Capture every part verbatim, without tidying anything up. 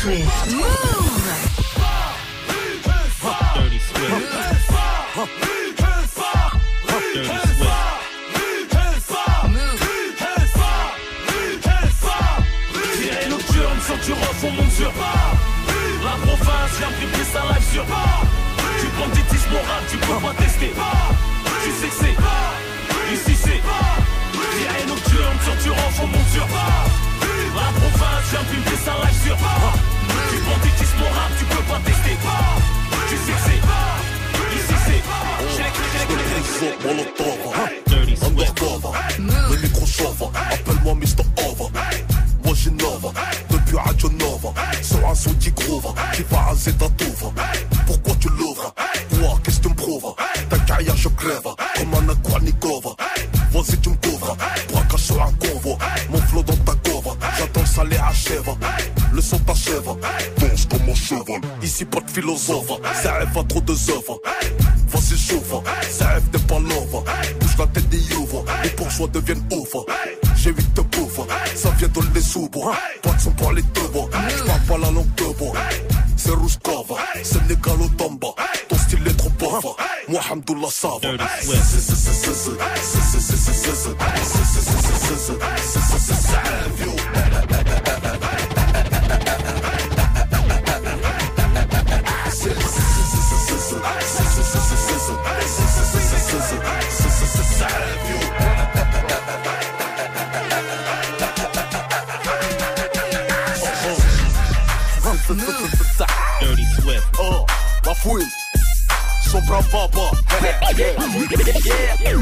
Swift. Move. Dirty Swift. On monte sur pas. La province vient briller sa live sur pas. Tu banditis moral, tu peux pas tester. Tu sais que c'est pas. Ici c'est pas. Les haines nocturnes sur tu rentres, on monte sur pas. La province vient briller sa live sur pas. Tu banditis moral, tu peux pas tester. Tu sais que c'est pas. Ici c'est pas. J'ai les clés, j'ai les clés. Mon octobre, undercover. Le micro chauve, appelle-moi mister Over. Moi j'innove. Radio Nova, sur un son qui groove, qui va à Zedatova. Pourquoi tu l'ouvres? Quoi? Qu'est-ce que tu me prouves? Ta carrière je crève, comme un Akwarnikova. Vas-y tu me couvres, braquage sur un convoi. Mon flot dans ta couvre, j'attends ça les achève. Le son t'achève, danse comme mon cheval. Ici pas de philosophe, ça rêve à trop de œuvres. Vas-y chauffe, ça rêve des palovres. Bouge la tête des ouvres, les bourgeois deviennent ouvres. J'ai huit de pauvres, ça vient de les soubres. Pas de son pour les deux bois, j'parle pas la langue de bois. C'est Rouskava, c'est Négalo Tamba. Ton style est trop pauvre, moi Hamdoullah Sava. Dirty Swift. Oh, la fouille. Sobra baba. Yeah.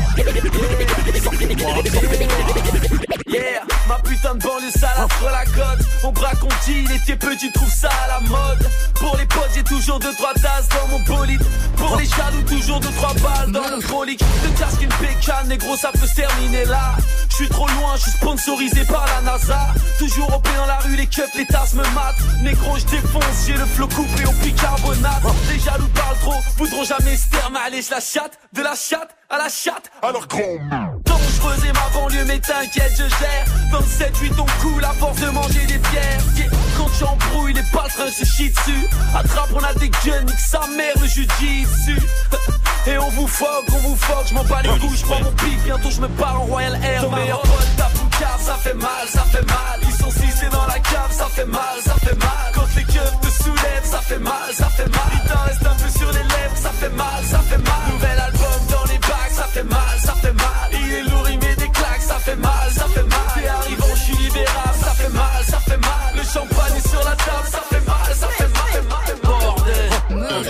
Yeah. Ma putain de banlieue sale entre la côte. On braque, on dit, il était petit, trouve ça à la mode. Pour les potes, j'ai toujours deux trois tasses dans mon bolide. Pour les jaloux, toujours deux trois balles dans mon chronique. Deux casques, une pécane, négro, ça peut se terminer là. Je suis trop loin, je suis sponsorisé par la NASA. Toujours opé dans la rue, les keufs, les tasses me matent. Négro, je défonce, j'ai le flot coupé au bicarbonate. Les jaloux parlent trop, voudront jamais se terme. Allez, je la chatte, de la chatte à la chatte. Alors grand dangereuse et ma banlieue, mais t'inquiète, je gère. Vingt-sept huit, on coule à force de manger des pierres. Yeah. Quand tu embrouilles, les paltrins se chient dessus. Attrape, on a des guns, nique sa mère, le jujitsu. Et on vous fogue, on vous fogue, je m'en bats les couilles, je prends mon pic, bientôt je me barre en Royal Air. Ton meilleur pote, ta poucave, ça fait mal, ça fait mal. Ils sont six et dans la cave, ça fait mal, ça fait mal. Quand les keufs te soulèvent, ça fait mal, ça fait mal. Il t'en reste un peu sur les lèvres, ça fait mal, ça fait mal. Nouvel album dans les bacs, ça fait mal, ça fait mal. Il est lourd, il met des claques, ça fait mal, ça fait mal. T'es arrivant, je suis libérable, ça fait mal, ça fait mal. Le champagne est sur la table, ça fait mal, ça fait mal, fait mal, fait mal. Bordel,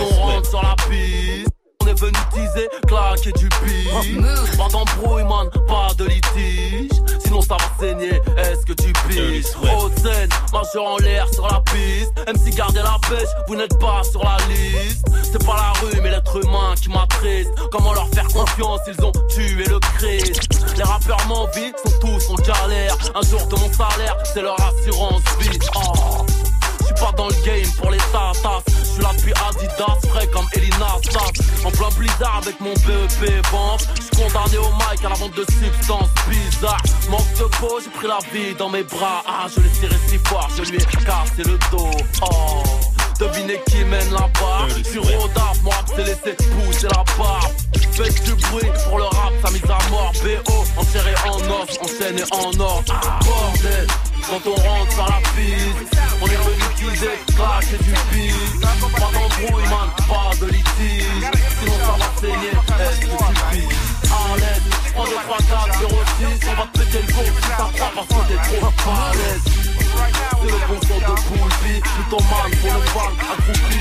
on rentre sur la piste. On est venu teaser, claquer du pif. Pas d'embrouille man, pas de litige. Sinon ça va saigner, est-ce que tu piges? Haute scène, majeur en l'air sur la piste. M C gardez la pêche, vous n'êtes pas sur la liste. C'est pas la rue mais l'être humain qui m'attriste. Comment leur faire confiance, ils ont tué le Christ. Les rappeurs m'envient, sont tous en galère. Un jour de mon salaire, c'est leur assurance vie. Oh. Je suis pas dans le game pour les tatas. Je suis là depuis Adidas, frais comme Elina Sass. En plein blizzard avec mon B E P vente. Je suis condamné au mic à la vente de substances bizarres. Manque de peau, j'ai pris la vie dans mes bras. Ah, je l'ai serré si fort, je lui ai cassé le dos. Oh, devinez qui mène la barre. Je suis rodable, mon rap s'est laissé pousser la barre. Faites du bruit pour le rap, sa mise à mort. B O, enserré en os, enchaîné en or. Ah, bordel. Quand on rentre sur la piste, on est venu teaser, claquer du piste. Pas d'embrouille man, pas de litige. Sinon ça va saigner, est-ce que tu piges? À l'aise, trois, deux, trois, quatre, zéro, six. On va te péter le bon, tu t'apprends parce que t'es trop à l'aise. C'est le bon sens de Boulby, tout ton man pour le fan, accroupi.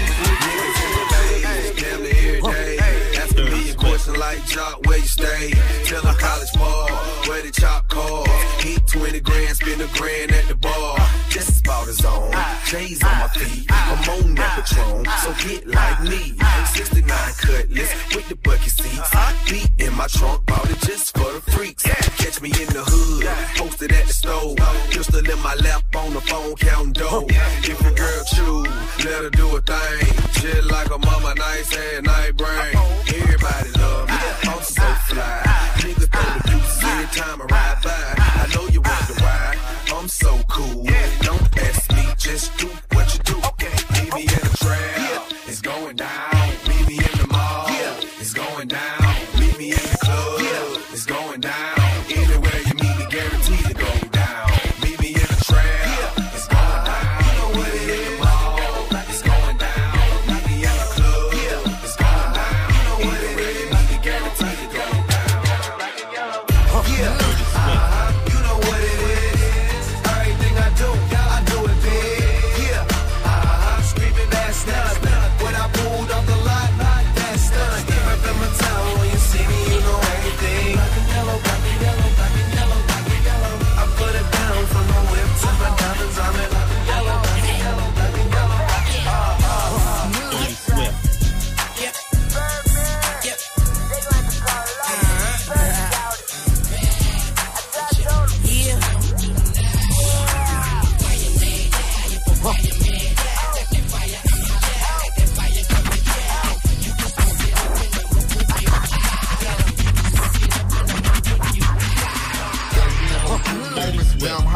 Me a question like Jock, where you stay? Tell a college ball, where the chop call. Heat twenty grand, spend a grand at the bar. Just about as on, J's on my feet. I'm on that Patron, so get like me. sixty-nine cutlass with the bucket seats. Beat in my trunk, bought it just for the freaks. Catch me in the hood, posted at the store. Pistol in my lap, on the phone, counting dough. If a girl choose, let her do a thing. Shit like a mama, nice and night brain. Everybody love me, I'm so fly. Niggas throw the deuces anytime I ride by. I know you wonder why, I'm so cool. Don't ask me, just do what you do.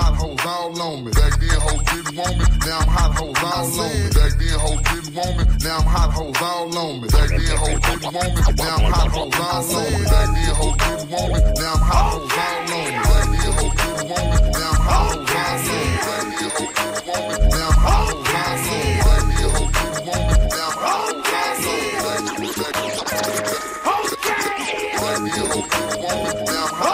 hot hoes all on me. Back then hoes didn't want me, now I'm hot hoes all on me. Back then hoes didn't want me, now I'm hot hoes all on me. Back then hoes didn't want me, now I'm hot hoes all on me. Back then hoes didn't want me, now I'm hot hoes all on me. Back then hoes didn't want me, now I'm hot hoes all on me. Back then hoes didn't want me, now I'm hot hoes all on me. Back then hoes didn't want me, now I'm hot hoes all on me.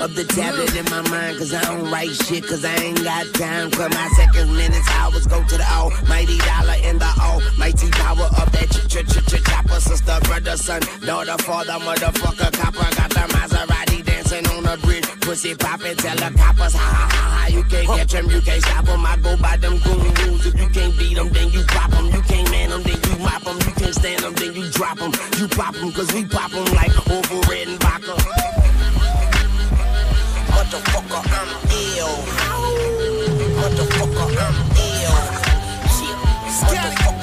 Up the tablet in my mind, cause I don't write shit, cause I ain't got time for my seconds, minutes, hours, go to the almighty dollar in the almighty power of that ch-ch-ch-chopper, sister, brother, son, daughter, father, motherfucker, copper, got the Maserati dancing on the bridge, pussy poppin', tell the coppers, ha ha ha ha, you can't catch them, you can't stop them, I go by them goon rules, if you can't beat them, then you pop them, you can't man them, then you mop them, you can't stand them, then you drop them, you pop them, cause we pop them like over red and vodka. Motherfucker, I'm ill. Motherfucker, I'm ill. Motherfucker, I'm ill. Ill.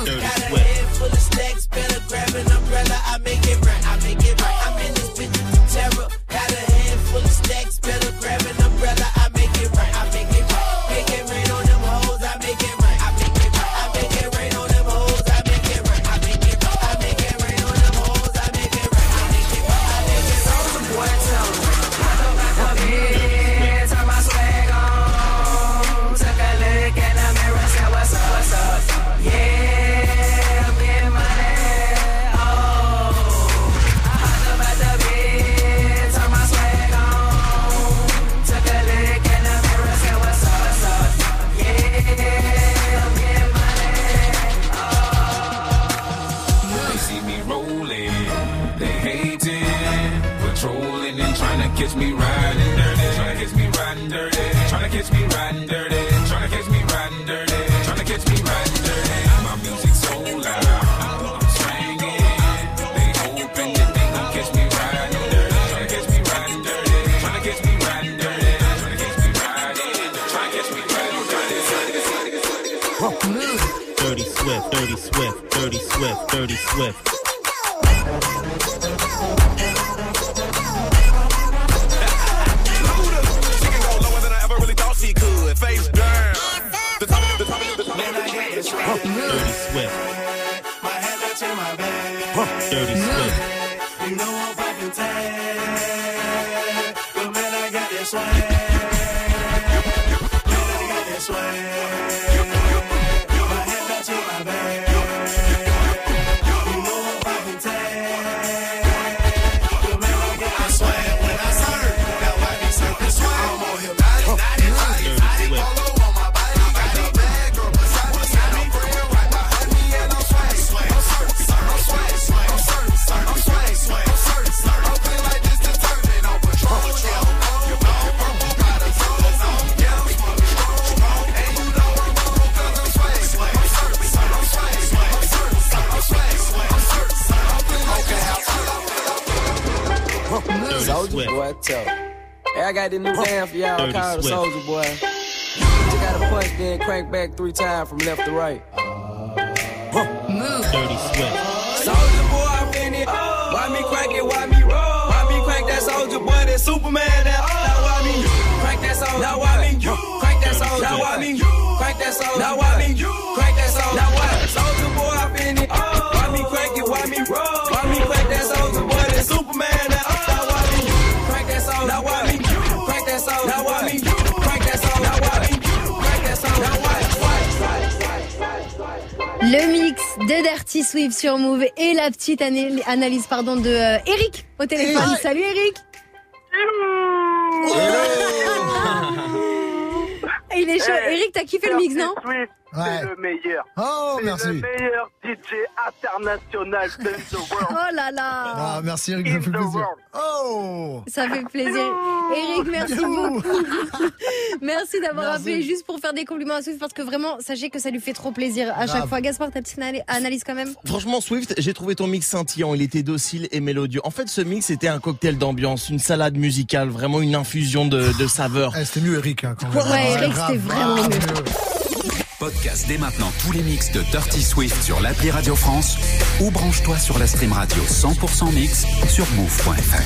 Got a head full of snacks, better grab an umbrella. I make it right. I make it right. I'm in this bitch with terror. Got a head full of snacks, better grab an umbrella. I make it right. I make it right. Make it rain on them hoes. I make it right. I make it right. I make it rain on them hoes. I make it right. I make it right. Catch me riding dirty, tryna catch me riding dirty, tryna catch me riding dirty, tryna catch me riding. Dirty Swift, Dirty Swift, Dirty Swift, Dirty Swift. She can go lower than I ever really thought she could. Face down. The top of the top of the top of the top. Dirty Swift. My head that's in my bag. Dirty Swift. You know I'm fucking tired. But man, I got this swag. Soulja Boy, tell. Hey, I got this new band for y'all called Soulja Boy. You gotta punch, then crank back three times from left to right. Uh, Dirty Swift. Soulja Boy, I'm in it. Oh. Why me crank it? Why me roll? Why me crank that Soulja Boy? That Superman, that oh. Now why me crank that Soulja Boy? Now why me crank that Soulja Boy? Now why me crank that Soulja Boy? Now why me crank that Soulja Boy? Now why Soulja Boy, I'm in it. Oh. Why me crank it? Why me roll? Why me crank that Soulja Boy? That Superman. Now why me? Crank that soul. Now why me? Crank that soul. Now why me? Crank that soul. Now why? Le mix de Dirty Swift sur Move et la petite analyse pardon de euh, Eric au téléphone. Et... Salut Eric. Hello. Hello. Il est chaud. Hey, Eric, t'as kiffé le mix, non? Swift, ouais. C'est le meilleur. Oh, c'est merci. Le meilleur D J international in the world. Oh là là. Ah, merci Eric, ça me fait plaisir. World. Oh. Ça fait plaisir. Eric, merci beaucoup. Merci d'avoir merci. appelé juste pour faire des compliments à Swift parce que vraiment, sachez que ça lui fait trop plaisir à chaque ah. fois. Gaspard, ta petite analyse quand même. Franchement, Swift, j'ai trouvé ton mix scintillant. Il était docile et mélodieux. En fait, ce mix était un cocktail d'ambiance, une salade musicale, vraiment une infusion de, de saveurs. Eh, c'était mieux Eric. Hein, quand ouais, ouais, Eric, c'était vraiment ah, mieux. mieux. Podcast dès maintenant tous les mix de Dirty Swift sur l'appli Radio France ou branche-toi sur la stream radio cent pour cent mix sur move point f r.